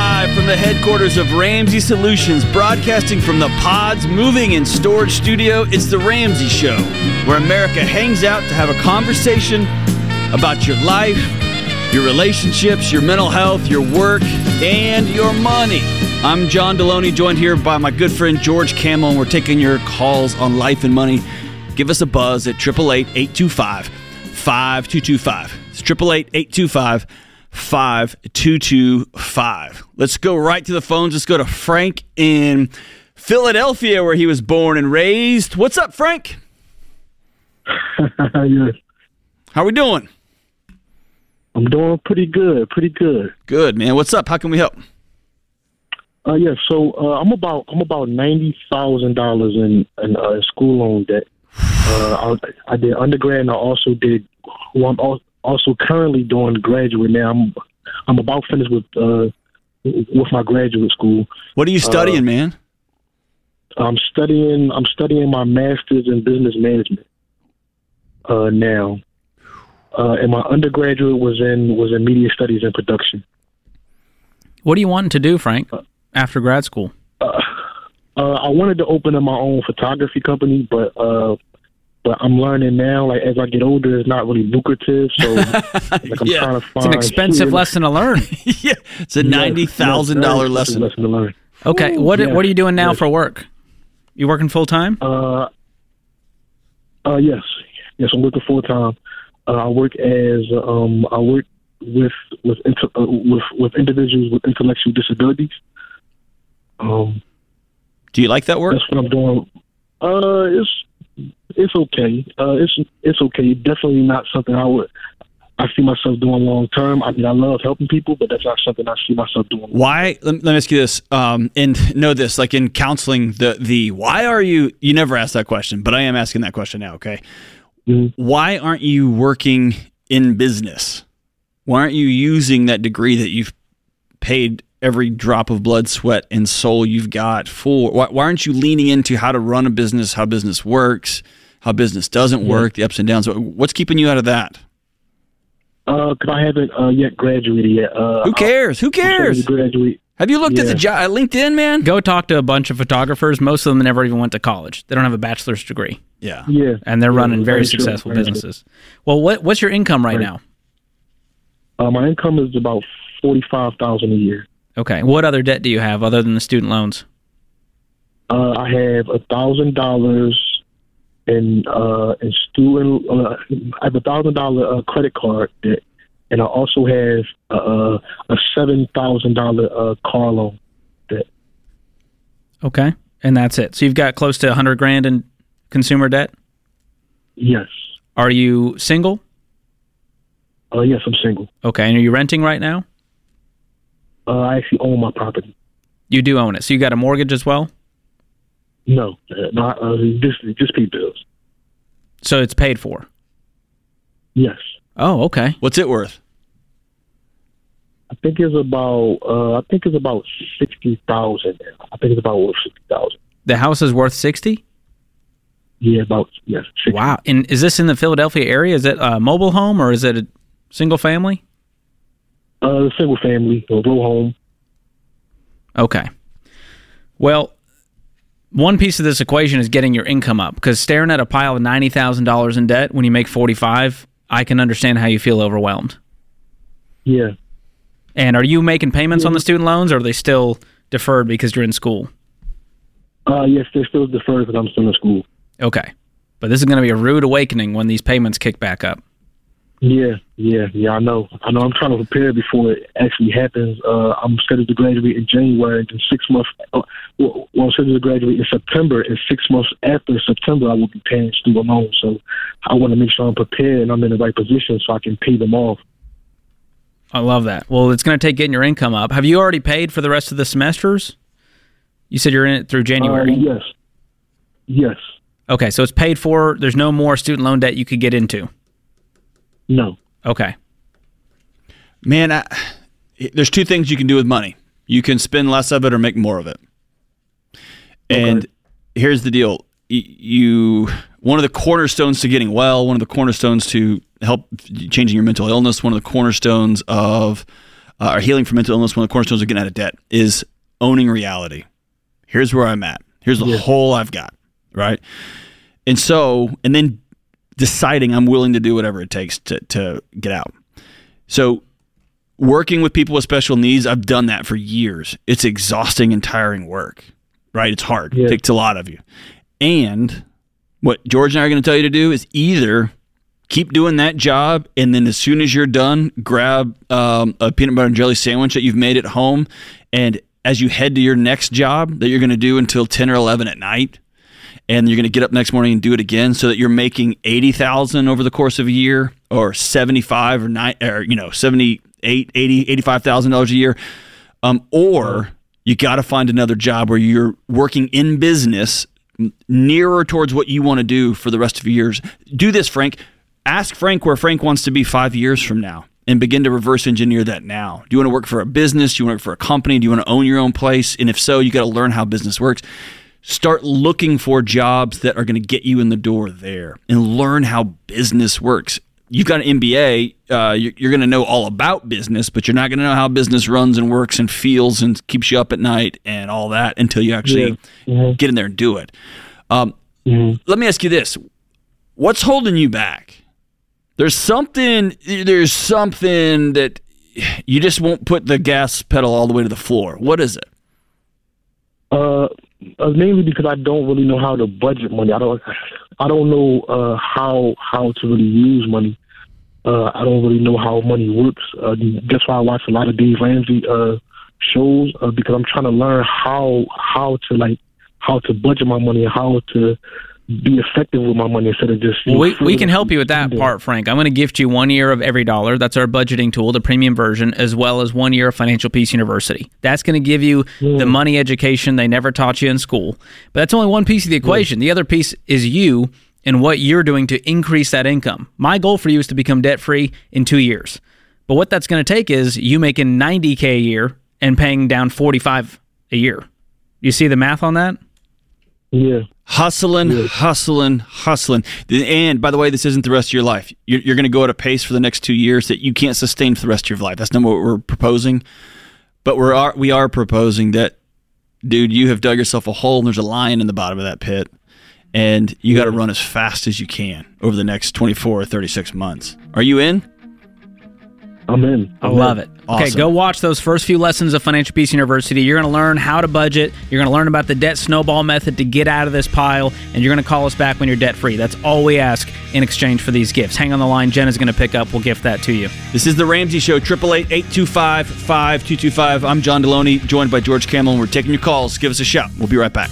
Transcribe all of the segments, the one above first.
Live from the headquarters of Ramsey Solutions, broadcasting from the Pods Moving and Storage Studio, it's The Ramsey Show, where America hangs out to have a conversation about your life, your relationships, your mental health, your work, and your money. I'm John Deloney, joined here by my good friend George Kamel, and we're taking your calls on life and money. Give us a buzz at 888-825-5225. It's 888-825-5225. Let's go right to the phones. Let's go to Frank in Philadelphia, where he was born and raised. What's up, Frank? Yes. How we doing? I'm doing pretty good. Good, man. What's up? How can we help? I'm about $90,000 in school loan debt. I did undergrad, and I also did. Well, I'm also currently doing graduate now. I'm about finished with my graduate school. What are you studying, man? I'm studying my master's in business management now. And my undergraduate was in media studies and production. What do you want to do, Frank, after grad school? I wanted to open up my own photography company, but I'm learning now. Like as I get older, it's not really lucrative. So trying to find. It's an expensive lesson to learn. Yeah, it's a $90,000 lesson to learn. Okay, what are you doing now for work? You working full time? Yes, I'm working full time. I work as I work with individuals with intellectual disabilities. Do you like that work? That's what I'm doing. It's okay. It's okay. Definitely not something I see myself doing long term. I mean, I love helping people, but that's not something I see myself doing. Why? Let me ask you this. And know this, like in counseling, the why are you never asked that question, but I am asking that question now. Okay. Mm-hmm. Why aren't you working in business? Why aren't you using that degree that you've paid every drop of blood, sweat, and soul you've got for? Why aren't you leaning into how to run a business, how business works, how business doesn't work, the ups and downs? What's keeping you out of that? Because I haven't yet graduated yet. Who cares? Have you looked at the job LinkedIn, man? Go talk to a bunch of photographers. Most of them never even went to college. They don't have a bachelor's degree. Yeah. And they're running very successful businesses. Well, what's your income right now? My income is about $45,000 a year. Okay. What other debt do you have other than the student loans? I have $1,000 in student. I have $1,000 credit card debt, and I also have a $7,000 car loan debt. Okay, and that's it. So you've got close to $100,000 in consumer debt. Yes. Are you single? Yes, I'm single. Okay, and are you renting right now? I actually own my property. You do own it. So you got a mortgage as well? No, not just pay bills. So it's paid for? Yes. Oh, okay. What's it worth? I think it's about $60,000. I think it's about worth $60,000. The house is worth $60,000? Yeah, about $60,000. Wow. And is this in the Philadelphia area? Is it a mobile home or is it a single family? Single family, a row home. Okay. Well, one piece of this equation is getting your income up, because staring at a pile of $90,000 in debt when you make $45,000, I can understand how you feel overwhelmed. Yeah. And are you making payments on the student loans, or are they still deferred because you're in school? Yes, they're still deferred because I'm still in school. Okay. But this is going to be a rude awakening when these payments kick back up. Yeah, I know. I'm trying to prepare before it actually happens. I'm scheduled to graduate in January, and 6 months. Well, I'm scheduled to graduate in September, and 6 months after September, I will be paying student loans. So I want to make sure I'm prepared and I'm in the right position so I can pay them off. I love that. Well, it's going to take getting your income up. Have you already paid for the rest of the semesters? You said you're in it through January. Yes. Okay, so it's paid for. There's no more student loan debt you could get into. No. Okay. Man, there's two things you can do with money. You can spend less of it or make more of it. And here's the deal. One of the cornerstones to getting well, one of the cornerstones to help changing your mental illness, one of the cornerstones of or healing from mental illness, one of the cornerstones of getting out of debt is owning reality. Here's where I'm at. Here's the hole I've got, right? And so, and then deciding I'm willing to do whatever it takes to get out. So working with people with special needs, I've done that for years. It's exhausting and tiring work, right? It's hard. Yeah. It takes a lot of you. And what George and I are going to tell you to do is either keep doing that job, and then as soon as you're done, grab a peanut butter and jelly sandwich that you've made at home, and as you head to your next job that you're going to do until 10 or 11 at night, and you're going to get up next morning and do it again, so that you're making $80,000 over the course of a year, or $75,000 or $85,000 a year, or you got to find another job where you're working in business nearer towards what you want to do for the rest of your years. Do this, Frank. Ask Frank where Frank wants to be 5 years from now, and begin to reverse engineer that now. Do you want to work for a business? Do you want to work for a company? Do you want to own your own place? And if so, you got to learn how business works. Start looking for jobs that are going to get you in the door there, and learn how business works. You've got an MBA. You're going to know all about business, but you're not going to know how business runs and works and feels and keeps you up at night and all that until you actually get in there and do it. Let me ask you this. What's holding you back? There's something that you just won't put the gas pedal all the way to the floor. What is it? Mainly because I don't really know how to budget money. I don't know how to really use money. I don't really know how money works. That's why I watch a lot of Dave Ramsey shows, because I'm trying to learn how to budget my money, how to be effective with my money instead of just... We can help you with that part, Frank. I'm going to gift you 1 year of Every Dollar. That's our budgeting tool, the premium version, as well as 1 year of Financial Peace University. That's going to give you the money education they never taught you in school. But that's only one piece of the equation. The other piece is you and what you're doing to increase that income. My goal for you is to become debt-free in 2 years. But what that's going to take is you making $90K a year and paying down $45 a year. You see the math on that? Yeah. Hustling. And by the way, this isn't the rest of your life. You're going to go at a pace for the next 2 years that you can't sustain for the rest of your life. That's not what we're proposing. But we are proposing that, dude, you have dug yourself a hole and there's a lion in the bottom of that pit. And you got to run as fast as you can over the next 24 or 36 months. Are you in? I'm in. I love it. Awesome. Okay, go watch those first few lessons of Financial Peace University. You're going to learn how to budget. You're going to learn about the debt snowball method to get out of this pile, and you're going to call us back when you're debt-free. That's all we ask in exchange for these gifts. Hang on the line. Jenna's going to pick up. We'll gift that to you. This is The Ramsey Show, 888-825-5225. I'm John Deloney, joined by George Kamel, and we're taking your calls. Give us a shout. We'll be right back.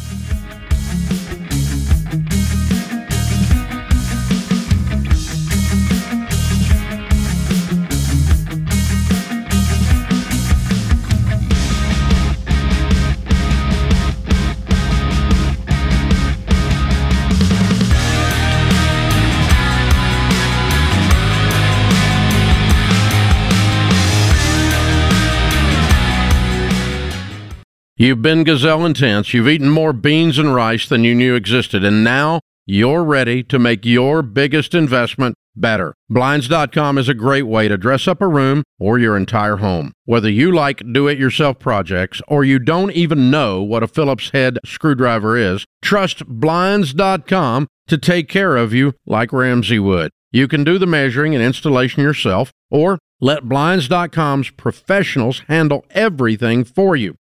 You've been gazelle intense, you've eaten more beans and rice than you knew existed, and now you're ready to make your biggest investment better. Blinds.com is a great way to dress up a room or your entire home. Whether you like do-it-yourself projects or you don't even know what a Phillips head screwdriver is, trust Blinds.com to take care of you like Ramsey would. You can do the measuring and installation yourself, or let Blinds.com's professionals handle everything for you.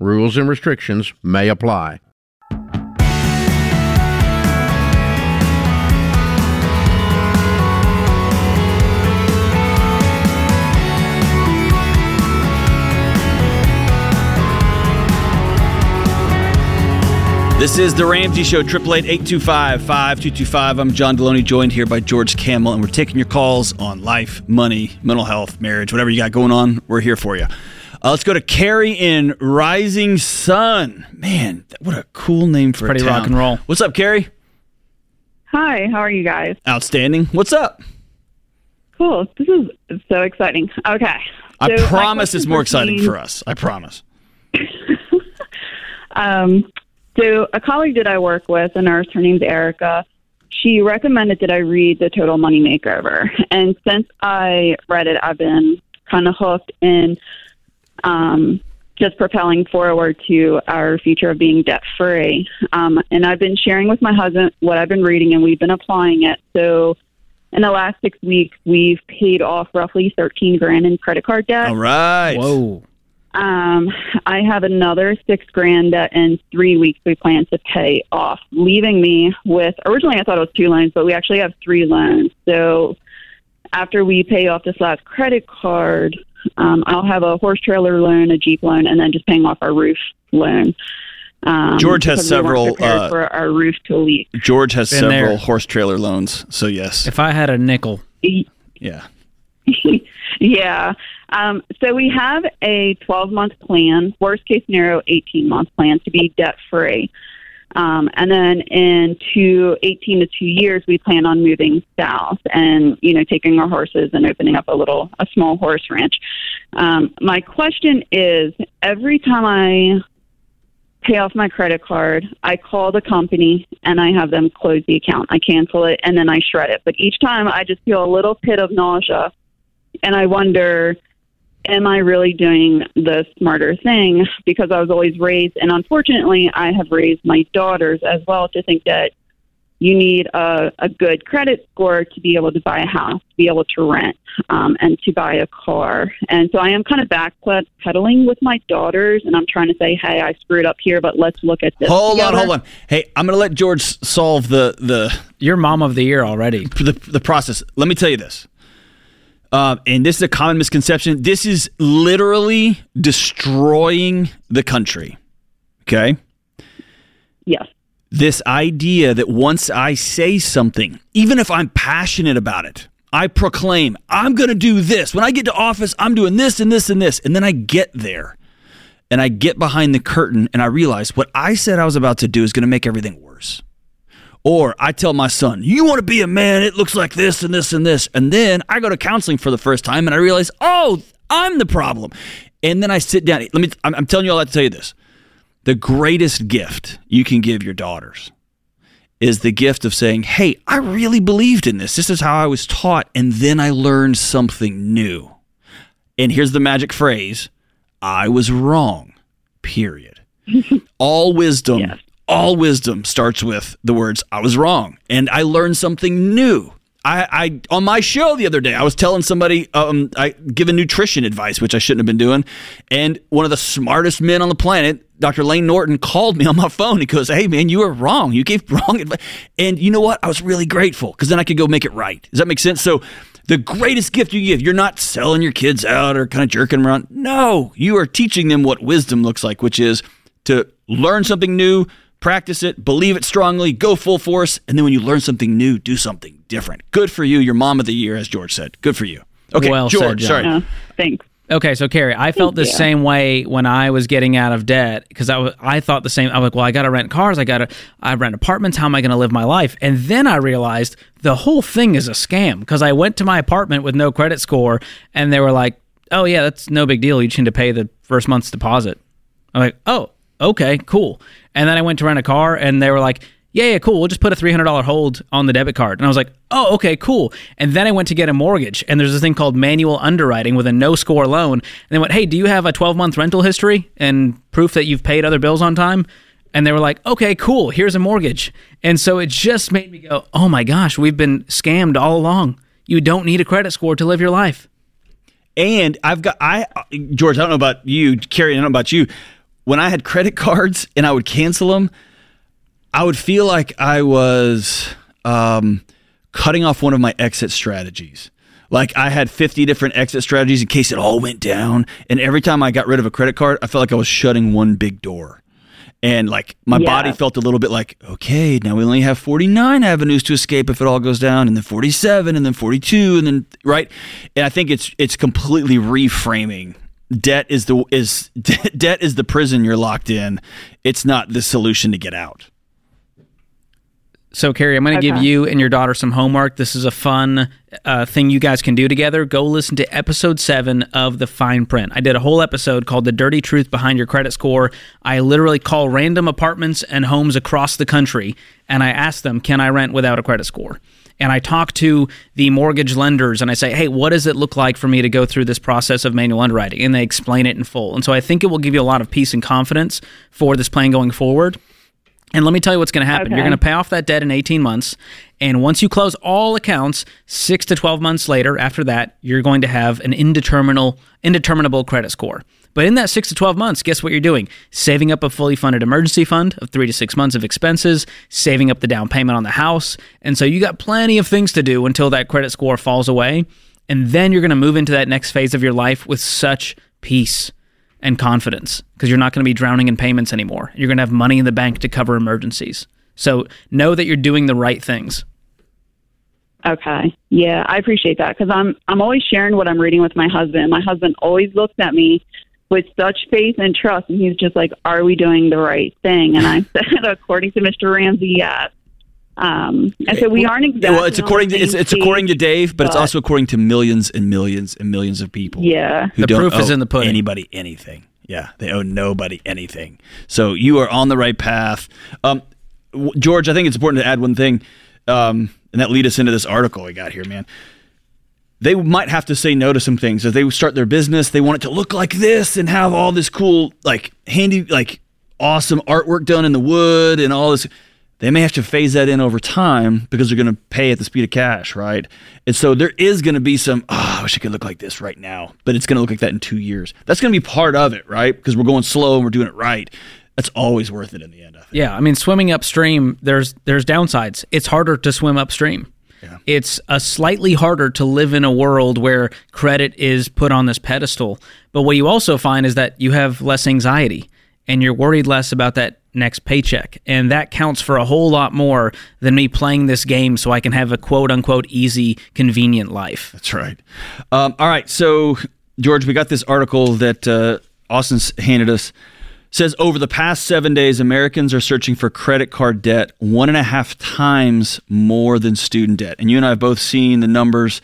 Rules and restrictions may apply. This is The Ramsey Show, 888-825-5225. I'm John Deloney, joined here by George Kamel, and we're taking your calls on life, money, mental health, marriage, whatever you got going on, we're here for you. Let's go to Carrie in Rising Sun. Man, what a cool name for a town. Pretty rock and roll. What's up, Carrie? Hi, how are you guys? Outstanding. What's up? Cool. This is so exciting. Okay. I promise it's more exciting for us. I promise. So a colleague that I work with, a nurse, her name's Erica, she recommended that I read The Total Money Makeover. And since I read it, I've been kind of hooked in just propelling forward to our future of being debt-free. And I've been sharing with my husband what I've been reading, and we've been applying it. So in the last 6 weeks, we've paid off roughly $13,000 in credit card debt. All right. Whoa. I have another $6,000 that in 3 weeks we plan to pay off, leaving me with, originally I thought it was 2 loans, but we actually have 3 loans. So after we pay off this last credit card, I'll have a horse trailer loan, a Jeep loan, and then just paying off our roof loan. George has several for our roof to leak. George has several horse trailer loans. So yes, if I had a nickel, yeah. Yeah. So we have a 12-month plan, worst-case scenario, 18-month plan to be debt-free. And then in 18 to 2 years, we plan on moving south and, you know, taking our horses and opening up a small horse ranch. My question is, every time I pay off my credit card, I call the company and I have them close the account. I cancel it and then I shred it. But each time I just feel a little pit of nausea. And I wonder, am I really doing the smarter thing? Because I was always raised, and unfortunately, I have raised my daughters as well to think that you need a good credit score to be able to buy a house, to be able to rent, and to buy a car. And so I am kind of backpedaling with my daughters, and I'm trying to say, hey, I screwed up here, but let's look at this Hold on. Hey, I'm going to let George solve the... You're mom of the year already. The process. Let me tell you this. And this is a common misconception. This is literally destroying the country. Okay? Yes. This idea that once I say something, even if I'm passionate about it, I proclaim, I'm going to do this. When I get to office, I'm doing this and this and this. And then I get there and I get behind the curtain and I realize what I said I was about to do is going to make everything worse. Or I tell my son, you want to be a man, it looks like this and this and this. And then I go to counseling for the first time and I realize, oh, I'm the problem. And then I sit down. I'm telling you all that to tell you this. The greatest gift you can give your daughters is the gift of saying, hey, I really believed in this. This is how I was taught. And then I learned something new. And here's the magic phrase, I was wrong, period. All wisdom. Yeah. All wisdom starts with the words, I was wrong, and I learned something new. I on my show the other day, I was telling somebody, I giving nutrition advice, which I shouldn't have been doing, and one of the smartest men on the planet, Dr. Lane Norton, called me on my phone. He goes, hey, man, you were wrong. You gave wrong advice. And you know what? I was really grateful because then I could go make it right. Does that make sense? So the greatest gift you give, you're not selling your kids out or kind of jerking around. No, you are teaching them what wisdom looks like, which is to learn something new, practice it, believe it strongly, go full force, and then when you learn something new, do something different. Good for you. Your mom of the year, as George said. Good for you. Okay, well George, said, sorry. No, thanks. Okay, so Carrie, I felt the same way when I was getting out of debt because I thought the same. I was like, well, I got to rent cars. I rent apartments. How am I going to live my life? And then I realized the whole thing is a scam because I went to my apartment with no credit score, and they were like, oh, yeah, that's no big deal. You just need to pay the first month's deposit. I'm like, oh, okay, cool. And then I went to rent a car, and they were like, yeah, cool, we'll just put a $300 hold on the debit card. And I was like, oh, okay, cool. And then I went to get a mortgage, and there's this thing called manual underwriting with a no-score loan. And they went, hey, do you have a 12-month rental history and proof that you've paid other bills on time? And they were like, okay, cool, here's a mortgage. And so it just made me go, oh, my gosh, we've been scammed all along. You don't need a credit score to live your life. And George, I don't know about you, Carrie, I don't know about you, when I had credit cards and I would cancel them, I would feel like I was cutting off one of my exit strategies. Like I had 50 different exit strategies in case it all went down. And every time I got rid of a credit card, I felt like I was shutting one big door. And like my body felt a little bit like, okay, now we only have 49 avenues to escape if it all goes down, and then 47, and then 42, and then right. And I think it's completely reframing debt is the prison you're locked in. It's not the solution to get out. So, Carrie, I'm going to give you and your daughter some homework. This is a fun thing you guys can do together. Go listen to episode 7 of The Fine Print. I did a whole episode called The Dirty Truth Behind Your Credit Score. I literally call random apartments and homes across the country, and I ask them, can I rent without a credit score? And I talk to the mortgage lenders, and I say, hey, what does it look like for me to go through this process of manual underwriting? And they explain it in full. And so I think it will give you a lot of peace and confidence for this plan going forward. And let me tell you what's going to happen. Okay. You're going to pay off that debt in 18 months. And once you close all accounts, 6 to 12 months later, after that, you're going to have an indeterminable credit score. But in that 6 to 12 months, guess what you're doing? Saving up a fully funded emergency fund of 3 to 6 months of expenses, saving up the down payment on the house. And so you got plenty of things to do until that credit score falls away. And then you're going to move into that next phase of your life with such peace and confidence, because you're not going to be drowning in payments anymore. You're going to have money in the bank to cover emergencies. So know that you're doing the right things. Okay. Yeah, I appreciate that, because I'm always sharing what I'm reading with my husband. My husband always looks at me with such faith and trust, and he's just like, are we doing the right thing? And I said, according to Mr. Ramsey, yes. And so we aren't exactly. Well, it's according to Dave, but it's also according to millions and millions and millions of people. Yeah, the proof is in the pudding. Anybody anything? Yeah, they owe nobody anything. So you are on the right path, George. I think it's important to add one thing, and that lead us into this article we got here, man. They might have to say no to some things as they start their business. They want it to look like this and have all this cool, like handy, like awesome artwork done in the wood and all this. They may have to phase that in over time because they're going to pay at the speed of cash, right? And so there is going to be some, oh, I wish it could look like this right now, but it's going to look like that in 2 years. That's going to be part of it, right? Because we're going slow and we're doing it right. That's always worth it in the end, I think. Yeah, I mean, swimming upstream, there's downsides. It's harder to swim upstream. Yeah. It's slightly harder to live in a world where credit is put on this pedestal. But what you also find is that you have less anxiety, and you're worried less about that next paycheck. And that counts for a whole lot more than me playing this game so I can have a quote-unquote easy, convenient life. That's right. All right. So, George, we got this article that Austin's handed us. It says, over the past 7 days, Americans are searching for credit card debt 1.5 times more than student debt. And you and I have both seen the numbers.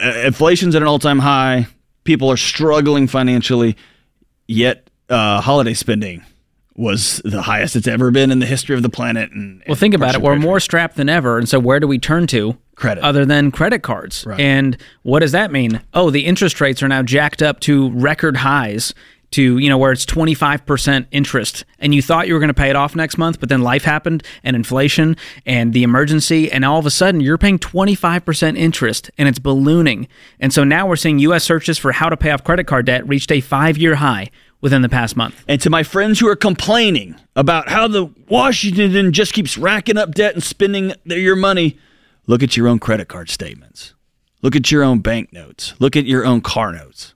Inflation's at an all-time high. People are struggling financially, yet holiday spending was the highest it's ever been in the history of the planet. Well, think about it. We're more strapped than ever. And so where do we turn to? Credit. Other than credit cards. Right. And what does that mean? Oh, the interest rates are now jacked up to record highs to, you know, where it's 25% interest. And you thought you were going to pay it off next month, but then life happened and inflation and the emergency. And all of a sudden you're paying 25% interest and it's ballooning. And so now we're seeing U.S. searches for how to pay off credit card debt reached a 5-year high within the past month. And to my friends who are complaining about how the Washington just keeps racking up debt and spending your money, look at your own credit card statements. Look at your own bank notes. Look at your own car notes.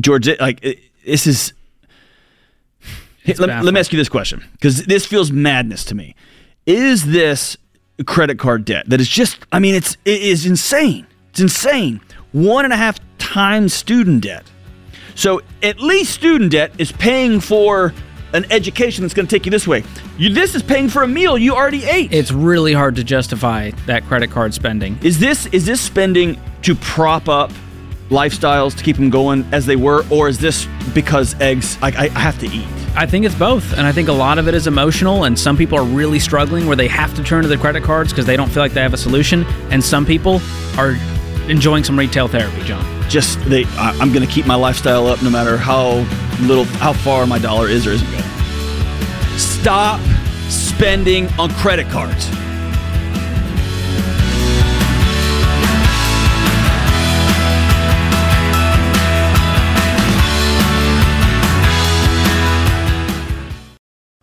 George, let me ask you this question, because this feels madness to me. Is this credit card debt that is just, I mean, it is insane. It's insane. 1.5 times student debt. So at least student debt is paying for an education that's going to take you this way. This is paying for a meal you already ate. It's really hard to justify that credit card spending. Is this spending to prop up lifestyles to keep them going as they were, or is this because eggs, I have to eat? I think it's both, and I think a lot of it is emotional, and some people are really struggling where they have to turn to the credit cards because they don't feel like they have a solution, and some people are enjoying some retail therapy, John. I'm going to keep my lifestyle up no matter how far my dollar is or isn't going. Stop spending on credit cards.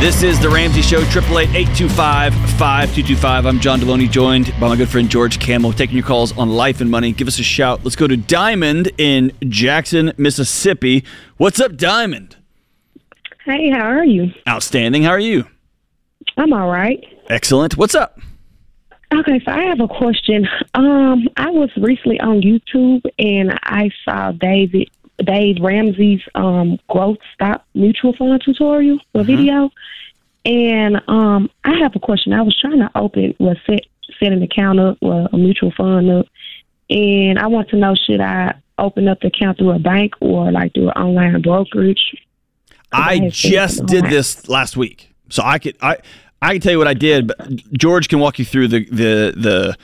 This is The Ramsey Show, 888-825-5225. I'm John Deloney, joined by my good friend George Kamel, taking your calls on life and money. Give us a shout. Let's go to Diamond in Jackson, Mississippi. What's up, Diamond? Hey, how are you? Outstanding. How are you? I'm all right. Excellent. What's up? Okay, so I have a question. I was recently on YouTube, and I saw Dave Ramsey's growth stock mutual fund tutorial or video, and I have a question. I was trying to set an account up or a mutual fund up, and I want to know, should I open up the account through a bank or like through an online brokerage? I just did this last week, so I can tell you what I did, but George can walk you through the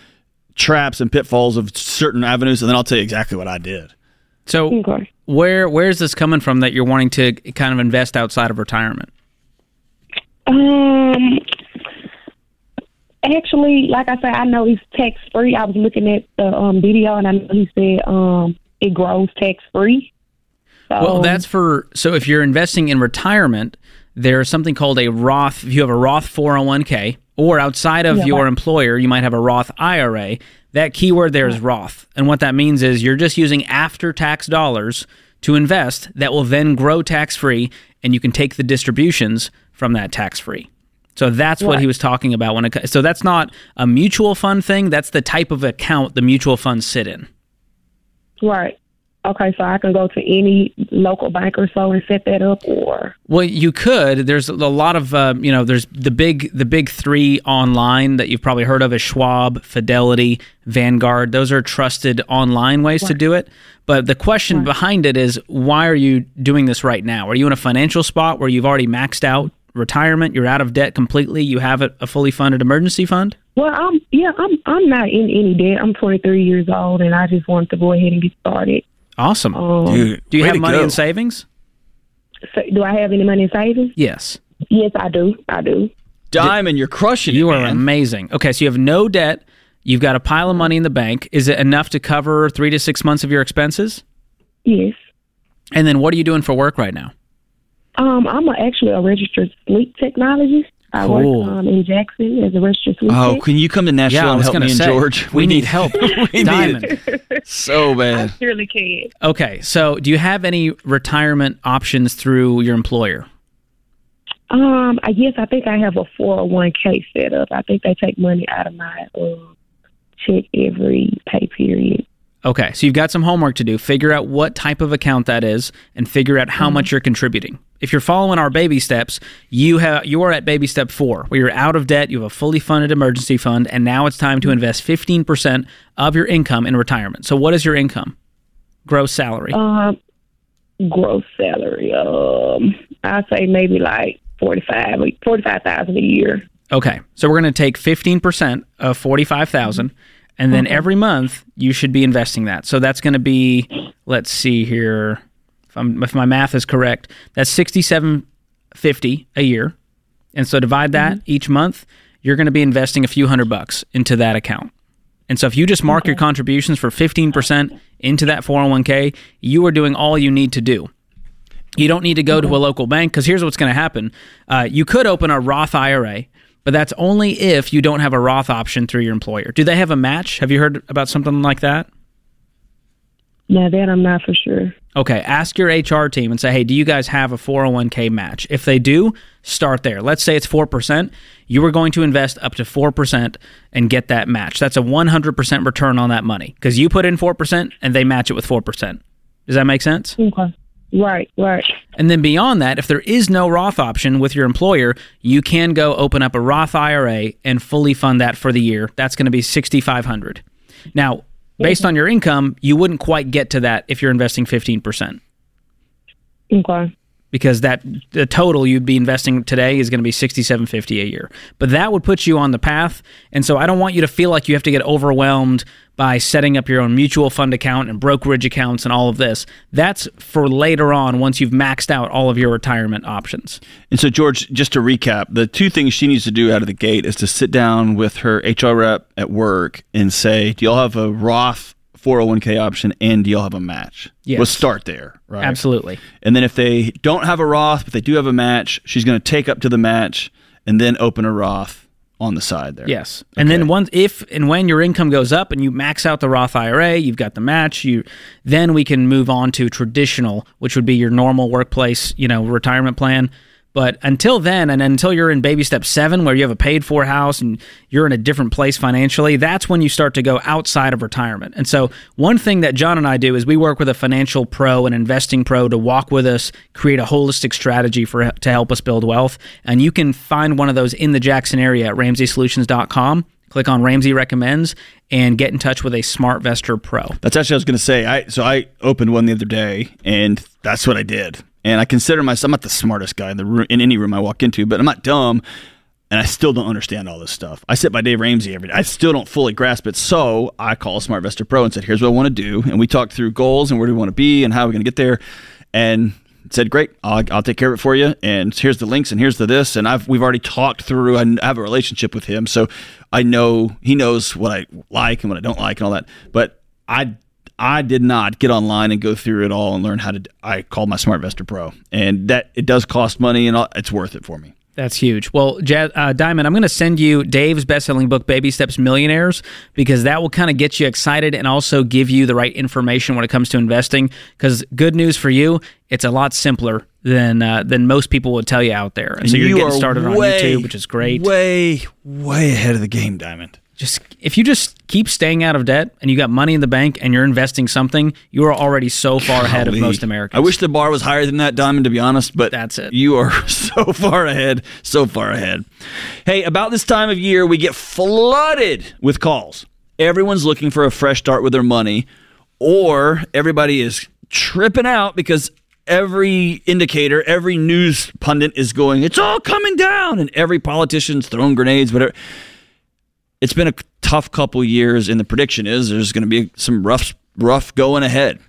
traps and pitfalls of certain avenues, and then I'll tell you exactly what I did. So okay. Where is this coming from that you're wanting to kind of invest outside of retirement? Actually, like I said, I know it's tax-free. I was looking at the video, and I know he said it grows tax-free. So, well, so if you're investing in retirement, there's something called a Roth. If you have a Roth 401k, or outside of your employer, you might have a Roth IRA. That keyword there is Roth. And what that means is you're just using after-tax dollars to invest that will then grow tax-free, and you can take the distributions from that tax-free. So that's what he was talking about. So that's not a mutual fund thing. That's the type of account the mutual funds sit in. Right. Okay, so I can go to any local bank or so and set that up, or? Well, you could. There's a lot of, there's the big three online that you've probably heard of is Schwab, Fidelity, Vanguard. Those are trusted online ways to do it. But the question behind it is, why are you doing this right now? Are you in a financial spot where you've already maxed out retirement? You're out of debt completely? You have a fully funded emergency fund? Well, I'm not in any debt. I'm 23 years old, and I just wanted to go ahead and get started. Awesome. Do you have money in savings? So, do I have any money in savings? Yes. Yes, I do. Diamond, you're crushing it, man. You are amazing. Okay, so you have no debt. You've got a pile of money in the bank. Is it enough to cover 3 to 6 months of your expenses? Yes. And then what are you doing for work right now? I'm actually a registered sleep technologist. I work in Jackson as a registered sleep tech. Can you come to Nashville and help me and George? We need help. We Diamond. Need it so bad. I surely can. Okay, so do you have any retirement options through your employer? Yes, I think I have a 401k set up. I think they take money out of my check every pay period. Okay, so you've got some homework to do. Figure out what type of account that is and figure out how much you're contributing. If you're following our baby steps, you are at baby step 4, where you're out of debt, you have a fully funded emergency fund, and now it's time to invest 15% of your income in retirement. So what is your income? Gross salary. Gross salary. I'd say maybe like $45,000 a year. Okay, so we're going to take 15% of $45,000, and then every month you should be investing that. So that's going to be, let's see here. If my math is correct, that's $67.50 a year. And so divide that each month, you're going to be investing a few $100 into that account. And so if you just mark your contributions for 15% into that 401k, you are doing all you need to do. You don't need to go to a local bank, because here's what's going to happen. You could open a Roth IRA, but that's only if you don't have a Roth option through your employer. Do they have a match? Have you heard about something like that? No, that I'm not for sure. Okay, ask your HR team and say, hey, do you guys have a 401k match? If they do, start there. Let's say it's 4%. You are going to invest up to 4% and get that match. That's a 100% return on that money, because you put in 4% and they match it with 4%. Does that make sense? Okay. Right. And then beyond that, if there is no Roth option with your employer, you can go open up a Roth IRA and fully fund that for the year. That's going to be $6,500. Now, based on your income, you wouldn't quite get to that if you're investing 15%. Okay. Because the total you'd be investing today is going to be $6,750 a year. But that would put you on the path. And so I don't want you to feel like you have to get overwhelmed by setting up your own mutual fund account and brokerage accounts and all of this. That's for later on once you've maxed out all of your retirement options. And so, George, just to recap, the two things she needs to do out of the gate is to sit down with her HR rep at work and say, do y'all have a Roth 401k option, and do y'all have a match? Yes. We'll start there, right? Absolutely. And then if they don't have a Roth, but they do have a match, she's going to take up to the match and then open a Roth on the side there. Yes. Okay. And then once, if and when your income goes up and you max out the Roth IRA, you've got the match, then we can move on to traditional, which would be your normal workplace, retirement plan. But until then, and until you're in baby step 7, where you have a paid-for house and you're in a different place financially, that's when you start to go outside of retirement. And so one thing that John and I do is we work with a financial pro, an investing pro, to walk with us, create a holistic strategy to help us build wealth. And you can find one of those in the Jackson area at RamseySolutions.com. Click on Ramsey Recommends and get in touch with a SmartVestor pro. That's actually what I was going to say. I opened one the other day, and that's what I did. And I consider myself, I'm not the smartest guy in any room I walk into, but I'm not dumb, and I still don't understand all this stuff. I sit by Dave Ramsey every day. I still don't fully grasp it, so I call SmartVestor Pro and said, here's what I want to do. And we talked through goals and where do we want to be and how we're going to get there. And said, great, I'll take care of it for you. And here's the links and here's the this. And we've already talked through, and I have a relationship with him, so I know he knows what I like and what I don't like and all that. But I did not get online and go through it all and learn how to. I called my SmartVestor Pro, and that it does cost money, and it's worth it for me. That's huge. Well, Diamond, I'm going to send you Dave's best-selling book, Baby Steps Millionaires, because that will kind of get you excited and also give you the right information when it comes to investing. Because good news for you, it's a lot simpler than most people would tell you out there. And so you're getting started on YouTube, which is great. Way ahead of the game, Diamond. If you keep staying out of debt and you got money in the bank and you're investing something, you are already so far ahead of most Americans. I wish the bar was higher than that, Diamond, to be honest, but that's it. You are so far ahead, so far ahead. Hey, about this time of year, we get flooded with calls. Everyone's looking for a fresh start with their money, or everybody is tripping out because every indicator, every news pundit is going, it's all coming down, and every politician's throwing grenades, whatever. It's been a tough couple years, and the prediction is there's going to be some rough going ahead.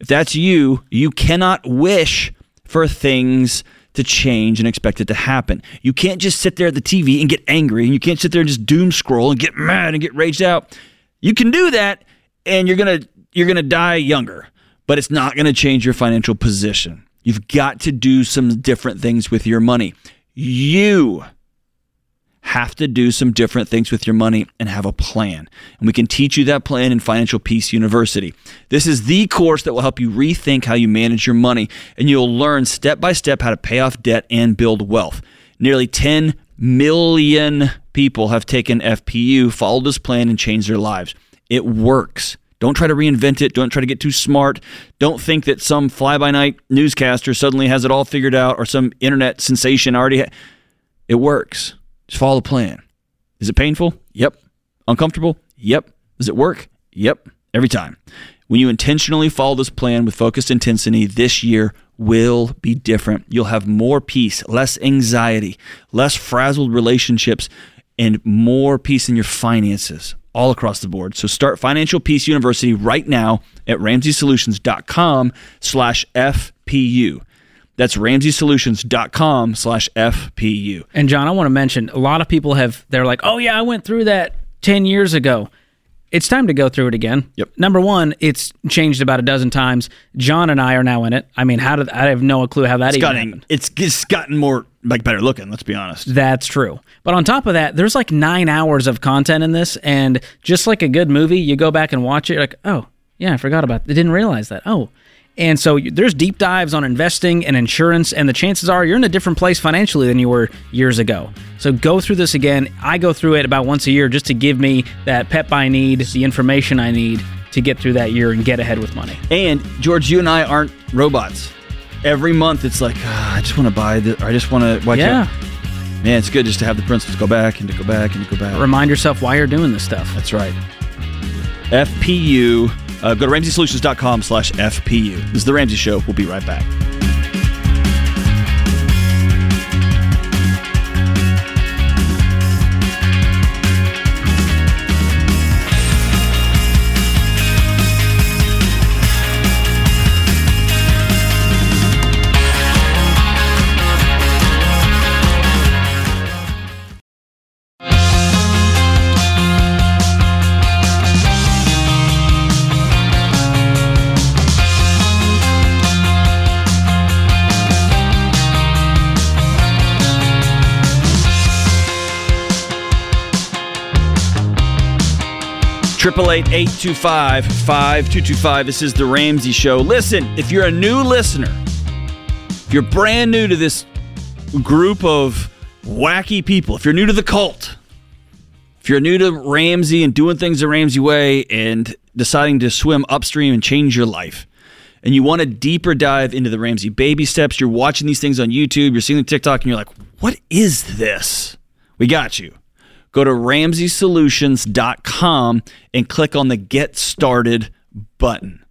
If that's you, you cannot wish for things to change and expect it to happen. You can't just sit there at the TV and get angry, and you can't sit there and just doom scroll and get mad and get raged out. You can do that, and you're gonna die younger, but it's not going to change your financial position. You've got to do some different things with your money. You have to do some different things with your money and have a plan. And we can teach you that plan in Financial Peace University. This is the course that will help you rethink how you manage your money, and you'll learn step by step how to pay off debt and build wealth. Nearly 10 million people have taken FPU, followed this plan, and changed their lives. It works. Don't try to reinvent it. Don't try to get too smart. Don't think that some fly-by-night newscaster suddenly has it all figured out, or some internet sensation already. It works. Just follow the plan. Is it painful? Yep. Uncomfortable? Yep. Does it work? Yep. Every time. When you intentionally follow this plan with focused intensity, this year will be different. You'll have more peace, less anxiety, less frazzled relationships, and more peace in your finances all across the board. So start Financial Peace University right now at RamseySolutions.com/FPU. That's RamseySolutions.com/FPU. And John, I want to mention, a lot of people they're like, oh yeah, I went through that 10 years ago. It's time to go through it again. Yep. Number one, it's changed about a dozen times. John and I are now in it. I mean, I have no clue how happened. It's gotten more, better looking, let's be honest. That's true. But on top of that, there's 9 hours of content in this, and just like a good movie, you go back and watch it, you're like, oh yeah, I forgot about that. I didn't realize that. Oh. And so there's deep dives on investing and insurance, and the chances are you're in a different place financially than you were years ago. So go through this again. I go through it about once a year just to give me that pep I need, the information I need to get through that year and get ahead with money. And, George, you and I aren't robots. Every month it's like, I just want to buy this, or I just want to... Yeah. Man, it's good just to have the principles go back and to go back and to go back. Remind yourself why you're doing this stuff. That's right. FPU. Go to RamseySolutions.com/FPU. This is The Ramsey Show. We'll be right back. 888-825-5225. This is The Ramsey Show. Listen, if you're a new listener, if you're brand new to this group of wacky people, if you're new to the cult, if you're new to Ramsey and doing things the Ramsey way and deciding to swim upstream and change your life, and you want a deeper dive into the Ramsey baby steps, you're watching these things on YouTube, you're seeing the TikTok, and you're like, what is this? We got you. Go to RamseySolutions.com and click on the Get Started button.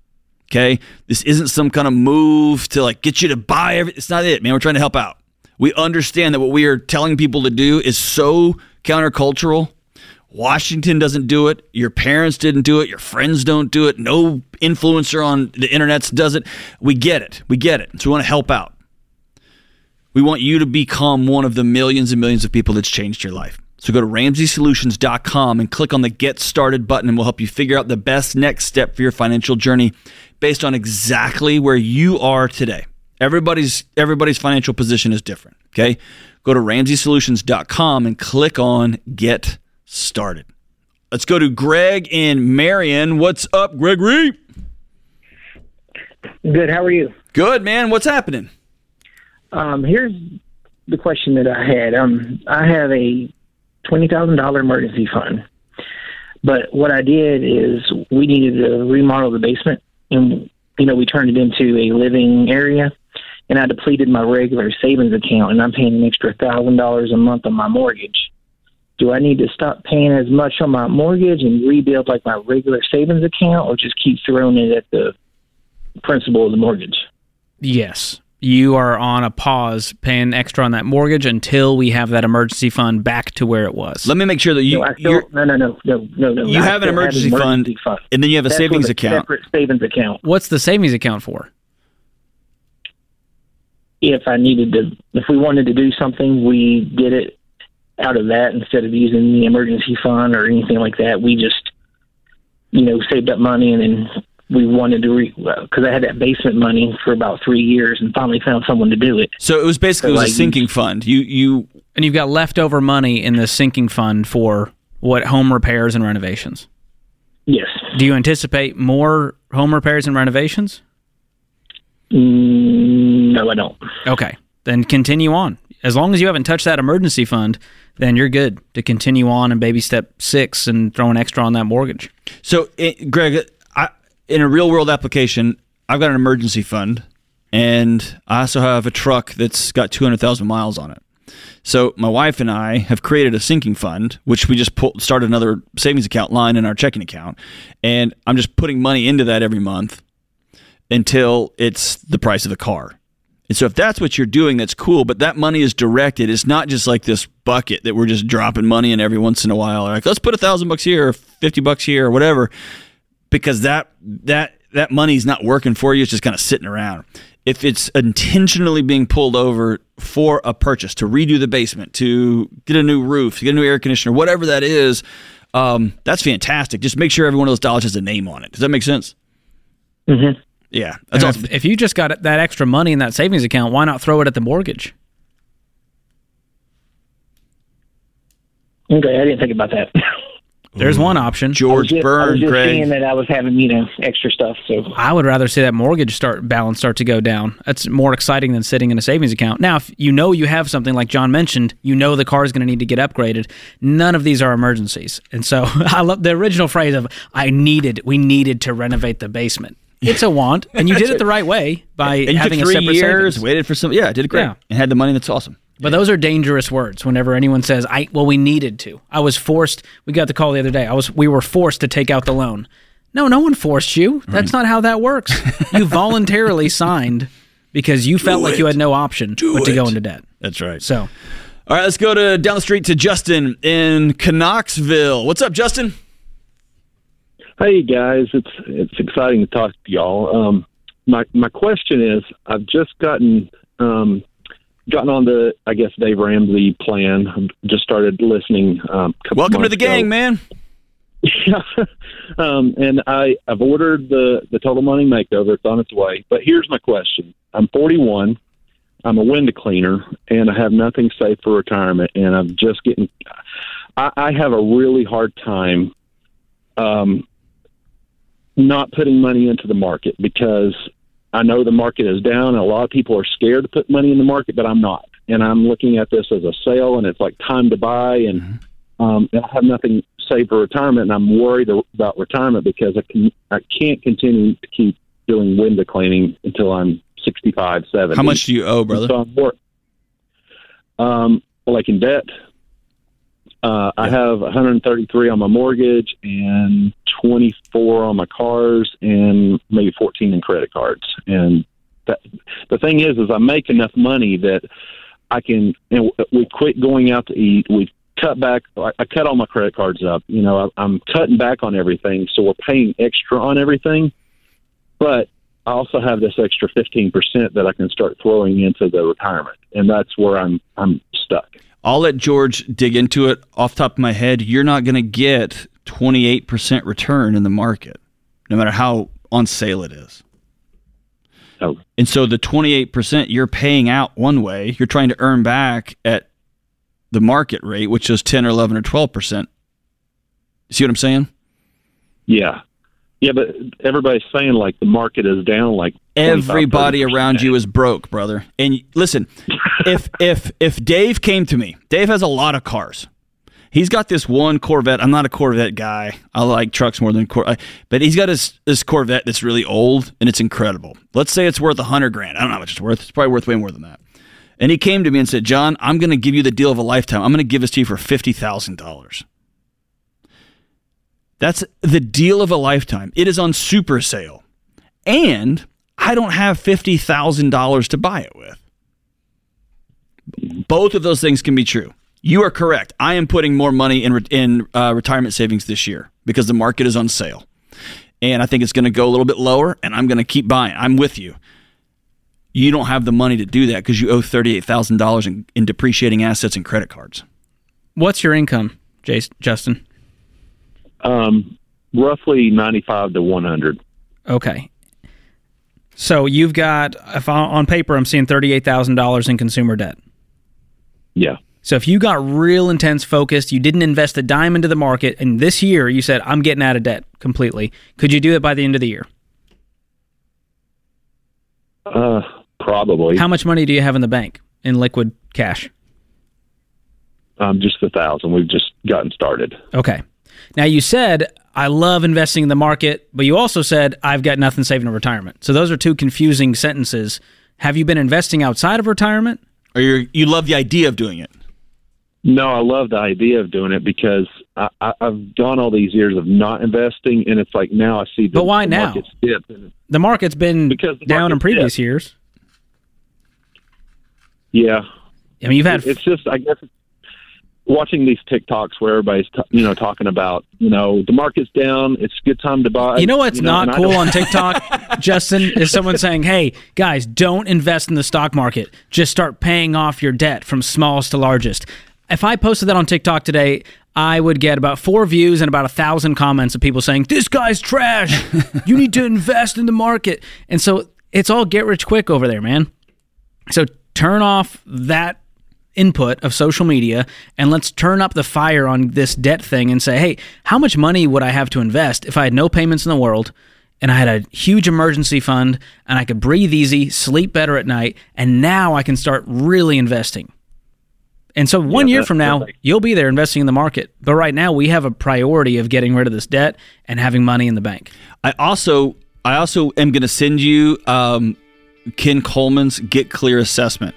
Okay? This isn't some kind of move to like get you to buy everything. It's not it, man. We're trying to help out. We understand that what we are telling people to do is so countercultural. Washington doesn't do it. Your parents didn't do it. Your friends don't do it. No influencer on the internet does it. We get it. We get it. So we want to help out. We want you to become one of the millions and millions of people that's changed your life. So go to RamseySolutions.com and click on the Get Started button, and we'll help you figure out the best next step for your financial journey based on exactly where you are today. Everybody's financial position is different, okay? Go to RamseySolutions.com and click on Get Started. Let's go to Greg and Marion. What's up, Gregory? Good, how are you? Good, man. What's happening? Here's the question that I had. I have a $20,000 emergency fund. But what I did is we needed to remodel the basement, and we turned it into a living area, and I depleted my regular savings account, and I'm paying an extra $1,000 a month on my mortgage. Do I need to stop paying as much on my mortgage and rebuild like my regular savings account, or just keep throwing it at the principal of the mortgage? Yes. You are on a pause paying extra on that mortgage until we have that emergency fund back to where it was. Let me make sure that you... No. You have an emergency fund, and then you have a savings account. Separate savings account. What's the savings account for? If we wanted to do something, we did it out of that instead of using the emergency fund or anything like that. We just, saved up money, and then... we wanted to, because I had that basement money for about 3 years and finally found someone to do it. So it was basically a sinking fund. And you've got leftover money in the sinking fund for what, home repairs and renovations? Yes. Do you anticipate more home repairs and renovations? No, I don't. Okay. Then continue on. As long as you haven't touched that emergency fund, then you're good to continue on in baby step 6 and throw an extra on that mortgage. So, Greg... in a real-world application, I've got an emergency fund, and I also have a truck that's got 200,000 miles on it. So my wife and I have created a sinking fund, which we just started another savings account line in our checking account, and I'm just putting money into that every month until it's the price of the car. And so if that's what you're doing, that's cool, but that money is directed. It's not just like this bucket that we're just dropping money in every once in a while. Like, let's put $1,000 here or $50 here or whatever. Because that money's not working for you. It's just kind of sitting around. If it's intentionally being pulled over for a purchase, to redo the basement, to get a new roof, to get a new air conditioner, whatever that is, that's fantastic. Just make sure every one of those dollars has a name on it. Does that make sense? Mm-hmm. Yeah. That's awesome. If you just got that extra money in that savings account, why not throw it at the mortgage? Okay, I didn't think about that. There's one option. George Byrne, I was just saying that I was having, extra stuff. So I would rather see that mortgage balance start to go down. That's more exciting than sitting in a savings account. Now, if you have something like John mentioned, the car is going to need to get upgraded. None of these are emergencies. And so I love the original phrase of, we needed to renovate the basement. It's a want, and you did it the right way by having a separate savings. 3 years, waited for some, I did it great. Yeah. And had the money, that's awesome. But those are dangerous words whenever anyone says, we needed to. I was forced. We got the call the other day. We were forced to take out the loan. No, no one forced you. That's not how that works. You voluntarily signed because you felt like you had no option but to go into debt. That's right. So, all right, let's go down the street to Justin in Knoxville. What's up, Justin? Hey, guys. It's exciting to talk to y'all. My question is, I've just gotten on the, Dave Ramsey plan. I just started listening. Welcome to the gang, man. Yeah. And I've ordered the Total Money Makeover. It's on its way. But here's my question. I'm 41. I'm a window cleaner, and I have nothing saved for retirement. And I have a really hard time not putting money into the market, because I know the market is down and a lot of people are scared to put money in the market, but I'm not. And I'm looking at this as a sale, and it's like time to buy, and I have nothing saved for retirement, and I'm worried about retirement because I can't continue to keep doing window cleaning until I'm 65, 70. How much do you owe, brother? So I'm working, like in debt. I have 133 on my mortgage and 24 on my cars and maybe 14 in credit cards. And that, the thing is I make enough money that I can, and we quit going out to eat. We cut back. I cut all my credit cards up. You know, I'm cutting back on everything. So we're paying extra on everything, but I also have this extra 15% that I can start throwing into the retirement. And that's where I'm stuck. I'll let George dig into it. Off the top of my head, you're not going to get 28% return in the market, no matter how on sale it is. Oh. And so the 28% you're paying out one way, you're trying to earn back at the market rate, which is 10 or 11 or 12%. See what I'm saying? Yeah. Yeah, but everybody's saying like the market is down, like everybody around you is broke, brother. And listen, if Dave came to me, Dave has a lot of cars. He's got this one Corvette. I'm not a Corvette guy. I like trucks more than Corvette. But he's got this Corvette that's really old, and it's incredible. Let's say it's worth $100,000. I don't know how much it's worth. It's probably worth way more than that. And he came to me and said, John, I'm going to give you the deal of a lifetime. I'm going to give this to you for $50,000. That's the deal of a lifetime. It is on super sale. And I don't have $50,000 to buy it with. Both of those things can be true. You are correct. I am putting more money in retirement savings this year because the market is on sale. And I think it's going to go a little bit lower, and I'm going to keep buying. I'm with you. You don't have the money to do that because you owe $38,000 in depreciating assets and credit cards. What's your income, Justin? Roughly 95 to 100. Okay. So you've got, if on paper, I'm seeing $38,000 in consumer debt. Yeah. So if you got real intense focused, you didn't invest a dime into the market, and this year you said, I'm getting out of debt completely. Could you do it by the end of the year? Probably. How much money do you have in the bank in liquid cash? Just 1,000. We've just gotten started. Okay. Now, you said, I love investing in the market, but you also said, I've got nothing saved in retirement. So those are two confusing sentences. Have you been investing outside of retirement? Or you love the idea of doing it? No, I love the idea of doing it because I've gone all these years of not investing, and it's like now I see but why the now? Market's dipped. The market's been down in previous years. Yeah. I mean, you've had... It's just, I guess... watching these TikToks where everybody's talking about the market's down, it's a good time to buy. You know what's not cool on TikTok, Justin, is someone saying, "Hey guys, don't invest in the stock market. Just start paying off your debt from smallest to largest." If I posted that on TikTok today, I would get about 4 views and about 1,000 comments of people saying, "This guy's trash. You need to invest in the market." And so it's all get rich quick over there, man. So turn off that input of social media, and let's turn up the fire on this debt thing and say, hey, how much money would I have to invest if I had no payments in the world and I had a huge emergency fund and I could breathe easy, sleep better at night, and now I can start really investing? And so one year from now, you'll be there investing in the market. But right now, we have a priority of getting rid of this debt and having money in the bank. I also am going to send you Ken Coleman's Get Clear Assessment.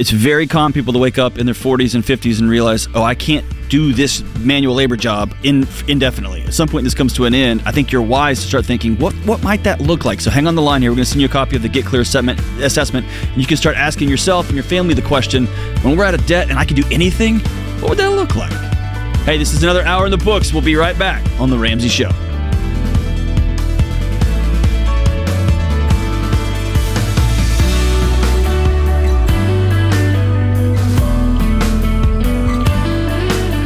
It's very common people to wake up in their 40s and 50s and realize, oh, I can't do this manual labor job indefinitely. At some point, this comes to an end. I think you're wise to start thinking, what might that look like? So hang on the line here. We're going to send you a copy of the Get Clear Assessment, and you can start asking yourself and your family the question, when we're out of debt and I can do anything, what would that look like? Hey, this is another hour in the books. We'll be right back on The Ramsey Show.